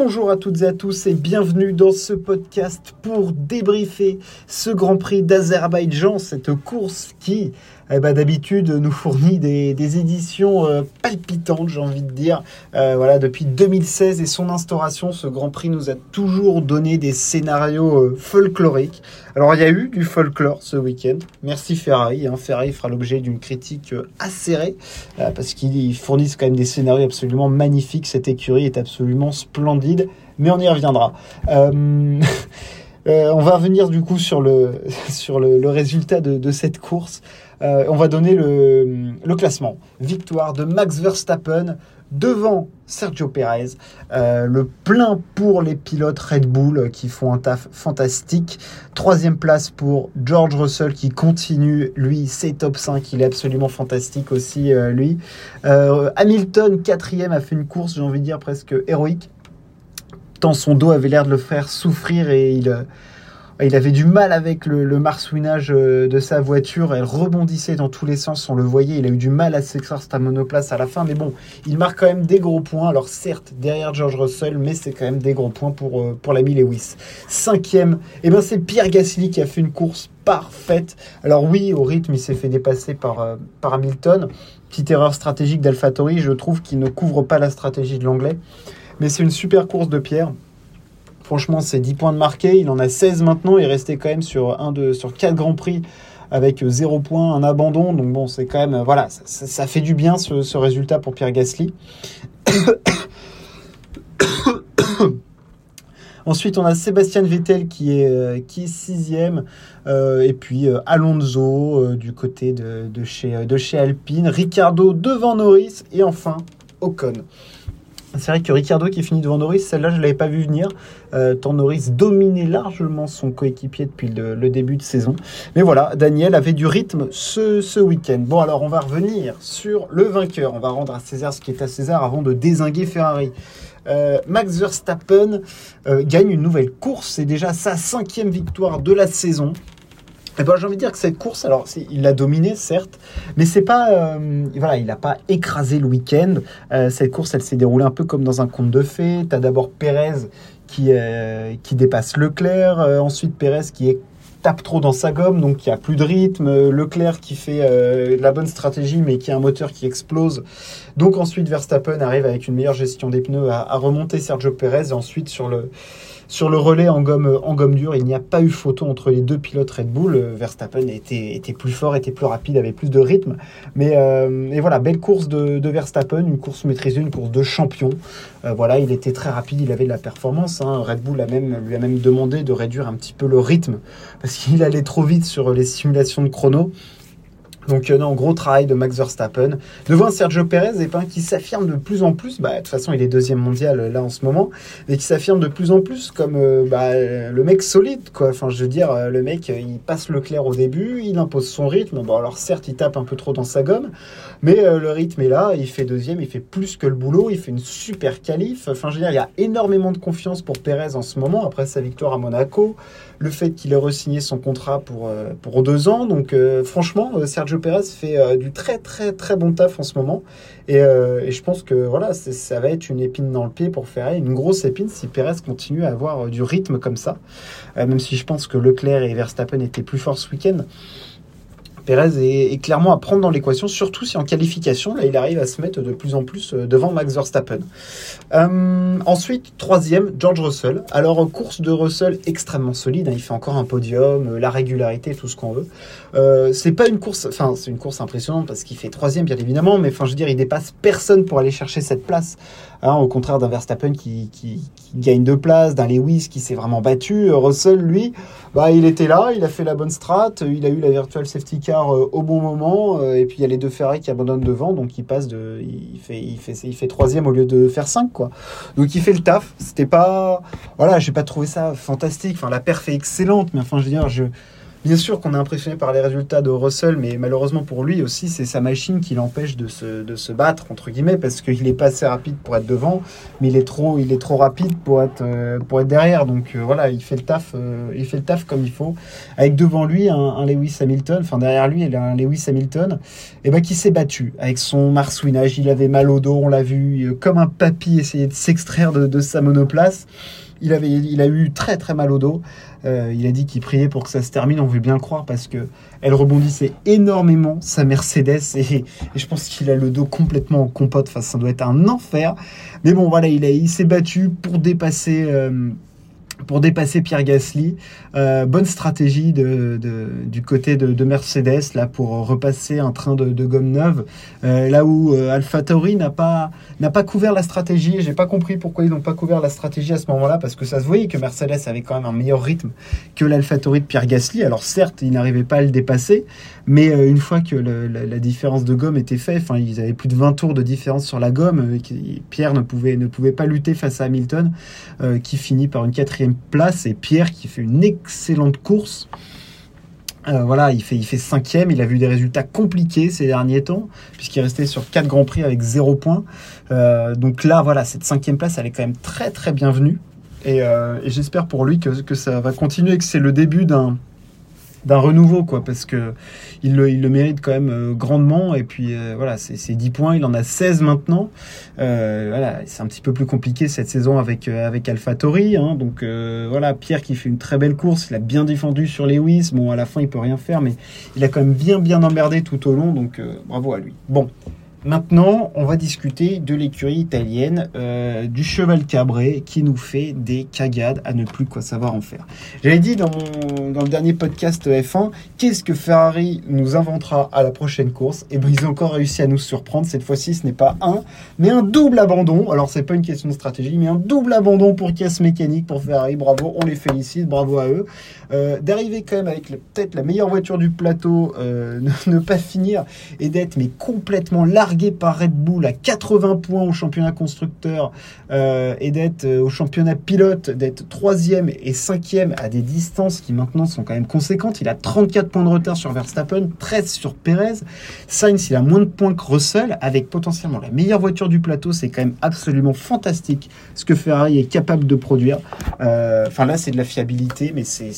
Bonjour à toutes et à tous et bienvenue dans ce podcast pour débriefer ce Grand Prix d'Azerbaïdjan, cette course qui d'habitude nous fournit des éditions palpitantes, j'ai envie de dire. Depuis 2016 et son instauration, ce Grand Prix nous a toujours donné des scénarios folkloriques. Alors il y a eu du folklore ce week-end, merci Ferrari. Ferrari fera l'objet d'une critique acérée parce qu'ils fournissent quand même des scénarios absolument magnifiques. Cette écurie est absolument splendide, mais on y reviendra. On va revenir du coup sur le résultat de cette course. On va donner le classement. Victoire de Max Verstappen devant Sergio Perez. Le plein pour les pilotes Red Bull qui font un taf fantastique. Troisième place pour George Russell qui continue. Lui, c'est top 5. Il est absolument fantastique aussi, lui. Hamilton, quatrième, a fait une course, j'ai envie de dire, presque héroïque. Tant son dos avait l'air de le faire souffrir et il avait du mal avec le marsouinage de sa voiture. Elle rebondissait dans tous les sens, on le voyait. Il a eu du mal à s'extraire sa monoplace à la fin. Mais bon, il marque quand même des gros points. Alors certes, derrière George Russell, mais c'est quand même des gros points pour l'ami Lewis. Cinquième, c'est Pierre Gasly qui a fait une course parfaite. Alors oui, au rythme, il s'est fait dépasser par Hamilton. Petite erreur stratégique d'AlphaTauri. Je trouve qu'il ne couvre pas la stratégie de l'anglais. Mais c'est une super course de Pierre. Franchement, c'est 10 points de marqué. Il en a 16 maintenant. Il restait quand même sur 4 Grands Prix avec 0 points, un abandon. Donc bon, c'est quand même... Voilà, ça fait du bien ce résultat pour Pierre Gasly. Ensuite, on a Sébastien Vittel qui est 6e. Et puis Alonso du côté de chez Alpine. Ricciardo devant Norris. Et enfin, Ocon. C'est vrai que Ricciardo qui finit devant Norris, celle-là je ne l'avais pas vu venir, tant Norris dominait largement son coéquipier depuis le début de saison. Mais voilà, Daniel avait du rythme ce week-end. Bon, alors on va revenir sur le vainqueur, on va rendre à César ce qui est à César avant de dézinguer Ferrari. Max Verstappen gagne une nouvelle course, c'est déjà sa 5e victoire de la saison. J'ai envie de dire que cette course, alors il l'a dominée certes, mais c'est pas, il n'a pas écrasé le week-end. Cette course, elle s'est déroulée un peu comme dans un conte de fées. T'as d'abord Perez qui dépasse Leclerc, ensuite Perez qui tape trop dans sa gomme, donc il n'y a plus de rythme. Leclerc qui fait la bonne stratégie, mais qui a un moteur qui explose. Donc ensuite Verstappen arrive avec une meilleure gestion des pneus à remonter Sergio Perez, et ensuite sur le relais en gomme dure, il n'y a pas eu photo entre les deux pilotes Red Bull. Verstappen était plus fort, était plus rapide, avait plus de rythme. Mais belle course de Verstappen, une course maîtrisée, une course de champion. Il était très rapide, il avait de la performance. Red Bull lui a même demandé de réduire un petit peu le rythme parce qu'il allait trop vite sur les simulations de chrono. Donc gros travail de Max Verstappen. Devant Sergio Perez, qui s'affirme de plus en plus, de toute façon il est 2e mondial là en ce moment, mais qui s'affirme de plus en plus comme le mec solide, quoi. Enfin je veux dire, le mec il passe Leclerc au début, il impose son rythme, certes il tape un peu trop dans sa gomme, mais le rythme est là, il fait 2e, il fait plus que le boulot, il fait une super qualif. Enfin je veux dire, il y a énormément de confiance pour Perez en ce moment, après sa victoire à Monaco, le fait qu'il ait re-signé son contrat pour 2 ans, donc franchement Sergio Perez fait du très très très bon taf en ce moment et je pense que ça va être une épine dans le pied pour Ferrari, une grosse épine si Perez continue à avoir du rythme comme ça, même si je pense que Leclerc et Verstappen étaient plus forts ce week-end. Perez est clairement à prendre dans l'équation, surtout si en qualification, là, il arrive à se mettre de plus en plus devant Max Verstappen. Ensuite, 3e, George Russell. Alors, course de Russell extrêmement solide. Il fait encore un podium, la régularité, tout ce qu'on veut. C'est une course impressionnante parce qu'il fait 3e, bien évidemment, mais il dépasse personne pour aller chercher cette place. Au contraire d'un Verstappen qui gagne 2 places, d'un Lewis qui s'est vraiment battu. Russell, lui, il était là, il a fait la bonne strat, il a eu la virtual safety car au bon moment, et puis il y a les deux Ferrari qui abandonnent devant, donc il fait 3e au lieu de faire 5, quoi. Donc il fait le taf, c'était pas... j'ai pas trouvé ça fantastique, la perf est excellente, mais Bien sûr qu'on est impressionné par les résultats de Russell, mais malheureusement pour lui aussi, c'est sa machine qui l'empêche de se battre, entre guillemets, parce qu'il est pas assez rapide pour être devant, mais il est trop rapide pour être derrière. Donc voilà, il fait le taf comme il faut. Avec devant lui un Lewis Hamilton, enfin derrière lui, il a un Lewis Hamilton qui s'est battu avec son marsouinage. Il avait mal au dos, on l'a vu, comme un papy essayer de s'extraire de sa monoplace. Il a eu très très mal au dos. Il a dit qu'il priait pour que ça se termine. On veut bien le croire parce que elle rebondissait énormément, sa Mercedes. Et je pense qu'il a le dos complètement en compote. Enfin, ça doit être un enfer. Mais bon, voilà, il s'est battu pour dépasser. Pour dépasser Pierre Gasly, bonne stratégie du côté de Mercedes là pour repasser un train de gomme neuve. Là où AlphaTauri n'a pas couvert la stratégie, j'ai pas compris pourquoi ils n'ont pas couvert la stratégie à ce moment-là parce que ça se voyait que Mercedes avait quand même un meilleur rythme que l'AlphaTauri de Pierre Gasly. Alors certes, ils n'arrivaient pas à le dépasser, mais une fois que la différence de gomme était faite, enfin ils avaient plus de 20 tours de différence sur la gomme, Pierre ne pouvait pas lutter face à Hamilton qui finit par une 4e place et Pierre qui fait une excellente course. Il fait 5e, il a vu des résultats compliqués ces derniers temps puisqu'il restait sur 4 Grands Prix avec 0 point. Donc là voilà, cette 5e place elle est quand même très très bienvenue et j'espère pour lui que ça va continuer et que c'est le début d'un renouveau quoi, parce que il le mérite quand même grandement et puis voilà, c'est 10 points, il en a 16 maintenant. Voilà, c'est un petit peu plus compliqué cette saison avec AlphaTauri hein. Donc voilà, Pierre qui fait une très belle course, il a bien défendu sur Lewis. Bon, à la fin, il peut rien faire mais il a quand même bien emmerdé tout au long donc bravo à lui. Bon. Maintenant, on va discuter de l'écurie italienne, du cheval cabré qui nous fait des cagades à ne plus quoi savoir en faire. J'avais dit dans le dernier podcast F1, qu'est-ce que Ferrari nous inventera à la prochaine course ? Et bien, ils ont encore réussi à nous surprendre. Cette fois-ci, ce n'est pas un, mais un double abandon. Alors, c'est pas une question de stratégie, mais un double abandon pour casse mécanique pour Ferrari. Bravo, on les félicite, bravo à eux. D'arriver quand même avec peut-être la meilleure voiture du plateau, ne pas finir et d'être mais complètement large par Red Bull à 80 points au championnat constructeur et d'être au championnat pilote, d'être 3e et 5e à des distances qui maintenant sont quand même conséquentes. Il a 34 points de retard sur Verstappen, 13 sur Perez. Sainz, il a moins de points que Russell avec potentiellement la meilleure voiture du plateau. C'est quand même absolument fantastique ce que Ferrari est capable de produire. Enfin là, c'est de la fiabilité, mais c'est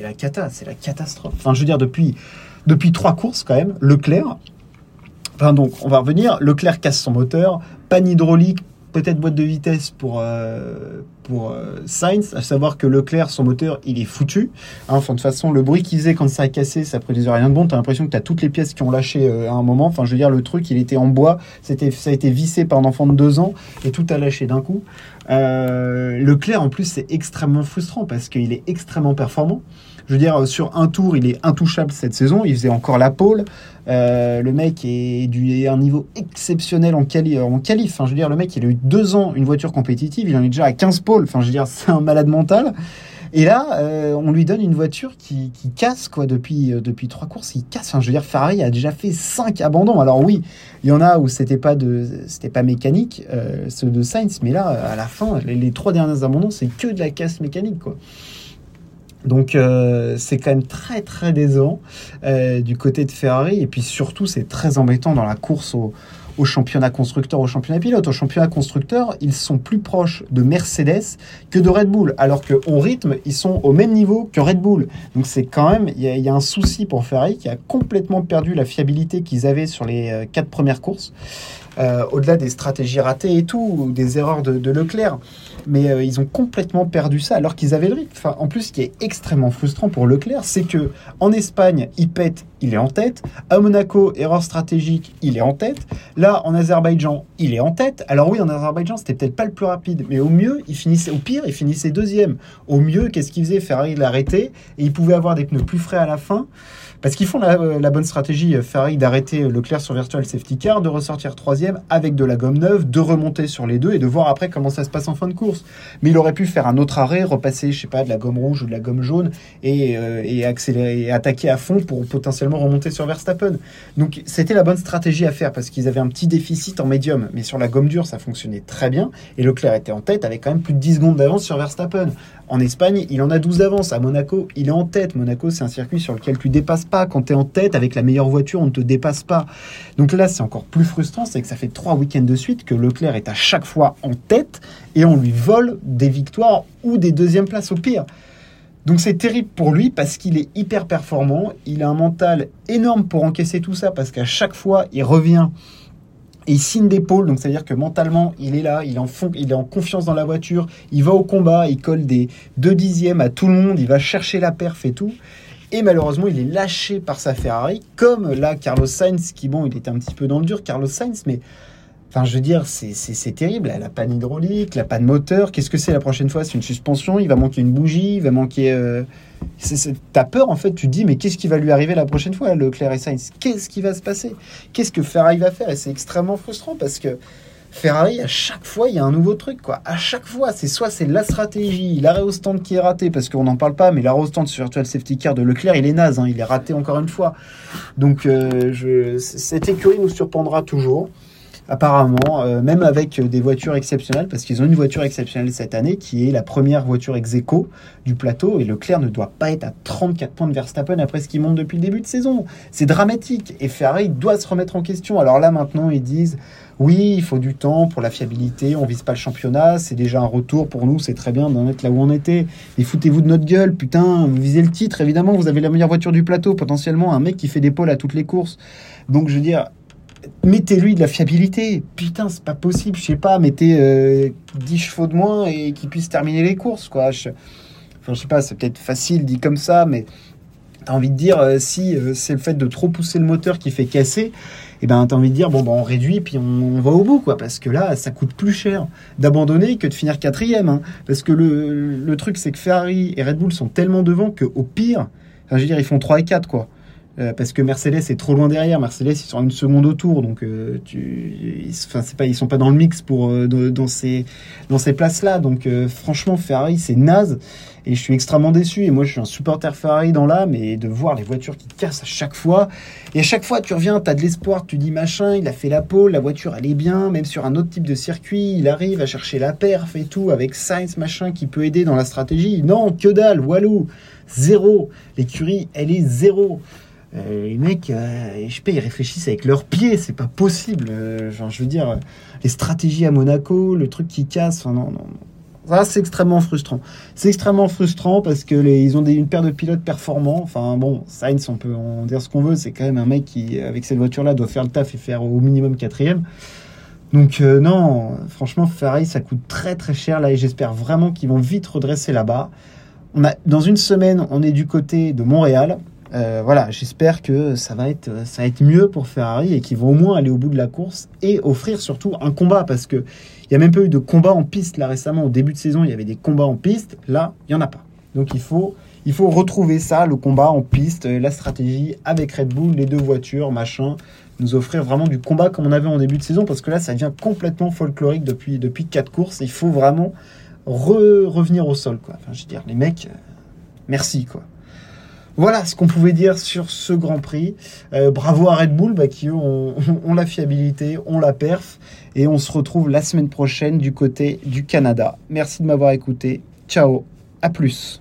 la cata, c'est la catastrophe. Enfin, je veux dire, depuis 3 courses quand même, Leclerc... Enfin donc, on va revenir, Leclerc casse son moteur, panne hydraulique, peut-être boîte de vitesse pour Sainz, à savoir que Leclerc, son moteur, il est foutu. Enfin, de toute façon, le bruit qu'il faisait quand ça a cassé, ça produisait rien de bon. T'as l'impression que t'as toutes les pièces qui ont lâché à un moment. Enfin, je veux dire, le truc, il était en bois, ça a été vissé par un enfant de 2 ans et tout a lâché d'un coup. Leclerc, en plus, c'est extrêmement frustrant parce qu'il est extrêmement performant. Je veux dire, sur un tour, il est intouchable cette saison. Il faisait encore la pole. Le mec est à un niveau exceptionnel en qualif. Enfin, je veux dire, le mec, il a eu 2 ans une voiture compétitive. Il en est déjà à 15 pôles. Enfin, je veux dire, c'est un malade mental. Et là, on lui donne une voiture qui casse, quoi. Depuis 3 courses, il casse. Enfin, je veux dire, Ferrari a déjà fait 5 abandons. Alors oui, il y en a où c'était pas mécanique, ceux de Sainz. Mais là, à la fin, les 3 derniers abandons, c'est que de la casse mécanique, quoi. Donc c'est quand même très très décevant du côté de Ferrari et puis surtout c'est très embêtant dans la course au championnat constructeur, au championnat pilote. Au championnat constructeur, ils sont plus proches de Mercedes que de Red Bull, alors qu'au rythme, ils sont au même niveau que Red Bull. Donc c'est quand même, il y a un souci pour Ferrari qui a complètement perdu la fiabilité qu'ils avaient sur les 4 premières courses, au-delà des stratégies ratées et tout, ou des erreurs de Leclerc. Mais ils ont complètement perdu ça, alors qu'ils avaient le rythme. Enfin, en plus, ce qui est extrêmement frustrant pour Leclerc, c'est que en Espagne, il pète, il est en tête. À Monaco, erreur stratégique, il est en tête. Là, en Azerbaïdjan, il est en tête. Alors oui, en Azerbaïdjan, c'était peut-être pas le plus rapide, mais au pire, il finissait 2e. Au mieux, qu'est-ce qu'il faisait ? Ferrari l'arrêtait et il pouvait avoir des pneus plus frais à la fin. Parce qu'ils font la bonne stratégie, Ferrari, d'arrêter Leclerc sur Virtual Safety Car, de ressortir 3e avec de la gomme neuve, de remonter sur les 2 et de voir après comment ça se passe en fin de course. Mais il aurait pu faire un autre arrêt, repasser, je sais pas, de la gomme rouge ou de la gomme jaune et accélérer, et attaquer à fond pour potentiellement remonter sur Verstappen. Donc c'était la bonne stratégie à faire parce qu'ils avaient un petit déficit en médium. Mais sur la gomme dure, ça fonctionnait très bien et Leclerc était en tête avec quand même plus de 10 secondes d'avance sur Verstappen. En Espagne, il en a 12 d'avance. À Monaco, il est en tête. Monaco, c'est un circuit sur lequel tu ne dépasses pas. Quand tu es en tête, avec la meilleure voiture, on ne te dépasse pas. Donc là, c'est encore plus frustrant. C'est que ça fait 3 week-ends de suite que Leclerc est à chaque fois en tête et on lui vole des victoires ou des deuxièmes places au pire. Donc c'est terrible pour lui parce qu'il est hyper performant. Il a un mental énorme pour encaisser tout ça parce qu'à chaque fois, il revient et il signe des pôles, donc c'est-à-dire que mentalement, il est là, il est en confiance dans la voiture, il va au combat, il colle des 2/10 à tout le monde, il va chercher la perf et tout. Et malheureusement, il est lâché par sa Ferrari, comme là, Carlos Sainz, qui, bon, il était un petit peu dans le dur, Carlos Sainz, mais... Enfin, je veux dire, c'est terrible. La panne hydraulique, la panne moteur. Qu'est-ce que c'est la prochaine fois ? C'est une suspension. Il va manquer une bougie. Il va manquer... T'as peur, en fait. Tu te dis, mais qu'est-ce qui va lui arriver la prochaine fois, Leclerc et Sainz ? Qu'est-ce qui va se passer ? Qu'est-ce que Ferrari va faire ? Et c'est extrêmement frustrant parce que Ferrari, à chaque fois, il y a un nouveau truc, quoi. À chaque fois, c'est soit c'est la stratégie, l'arrêt au stand qui est raté, parce qu'on n'en parle pas, mais l'arrêt au stand sur Virtual Safety Car de Leclerc, il est naze. Il est raté encore une fois. Donc, cette écurie nous surprendra toujours. Apparemment, même avec des voitures exceptionnelles, parce qu'ils ont une voiture exceptionnelle cette année, qui est la première voiture ex-aequo du plateau, et Leclerc ne doit pas être à 34 points de Verstappen après ce qu'il monte depuis le début de saison. C'est dramatique, et Ferrari doit se remettre en question. Alors là, maintenant, ils disent, oui, il faut du temps pour la fiabilité, on vise pas le championnat, c'est déjà un retour pour nous, c'est très bien d'en être là où on était. Mais foutez-vous de notre gueule, putain, vous visez le titre, évidemment, vous avez la meilleure voiture du plateau, potentiellement un mec qui fait des pôles à toutes les courses. Donc, je veux dire... Mettez-lui de la fiabilité. Putain, c'est pas possible. Je sais pas, mettez 10 chevaux de moins et qu'il puisse terminer les courses, quoi. Je sais pas, c'est peut-être facile dit comme ça, mais t'as envie de dire, si c'est le fait de trop pousser le moteur qui fait casser, et ben t'as envie de dire, bon, ben, on réduit puis on va au bout, quoi. Parce que là, ça coûte plus cher d'abandonner que de finir 4e. Parce que le truc, c'est que Ferrari et Red Bull sont tellement devant qu'au pire, enfin, je veux dire, ils font 3 et 4, quoi. Parce que Mercedes est trop loin derrière. Mercedes, ils sont à 1 seconde autour, donc ils sont pas dans le mix pour dans ces places-là. Donc franchement, Ferrari, c'est naze et je suis extrêmement déçu. Et moi, je suis un supporter Ferrari dans l'âme, et de voir les voitures qui cassent à chaque fois. Et à chaque fois, tu reviens, t'as de l'espoir, tu dis machin, il a fait la pole, la voiture elle est bien, même sur un autre type de circuit, il arrive à chercher la perf et tout avec Sainz machin qui peut aider dans la stratégie. Non, que dalle, walou, zéro. L'écurie, elle est zéro. Les mecs, je sais pas, ils réfléchissent avec leurs pieds, c'est pas possible. Je veux dire, les stratégies à Monaco, le truc qui casse, non. Ça, c'est extrêmement frustrant. C'est extrêmement frustrant parce que ils ont une paire de pilotes performants. Enfin, bon, Sainz, on peut en dire ce qu'on veut, c'est quand même un mec qui, avec cette voiture-là, doit faire le taf et faire au minimum 4e. Donc, non, franchement, Ferrari, ça coûte très très cher là, et j'espère vraiment qu'ils vont vite redresser là-bas. Dans une semaine, on est du côté de Montréal. Voilà, j'espère que ça va être mieux pour Ferrari et qu'ils vont au moins aller au bout de la course et offrir surtout un combat, parce que il n'y a même pas eu de combat en piste là récemment. Au début de saison, il y avait des combats en piste, là, il n'y en a pas. Donc il faut retrouver ça, le combat en piste, la stratégie avec Red Bull, les deux voitures, machin, nous offrir vraiment du combat comme on avait en début de saison, parce que là, ça devient complètement folklorique depuis 4 courses. Il faut vraiment revenir au sol, quoi. Enfin, je veux dire, les mecs, merci, quoi. Voilà ce qu'on pouvait dire sur ce Grand Prix. Bravo à Red Bull, qui ont la fiabilité, ont la perf. Et on se retrouve la semaine prochaine du côté du Canada. Merci de m'avoir écouté. Ciao, à plus.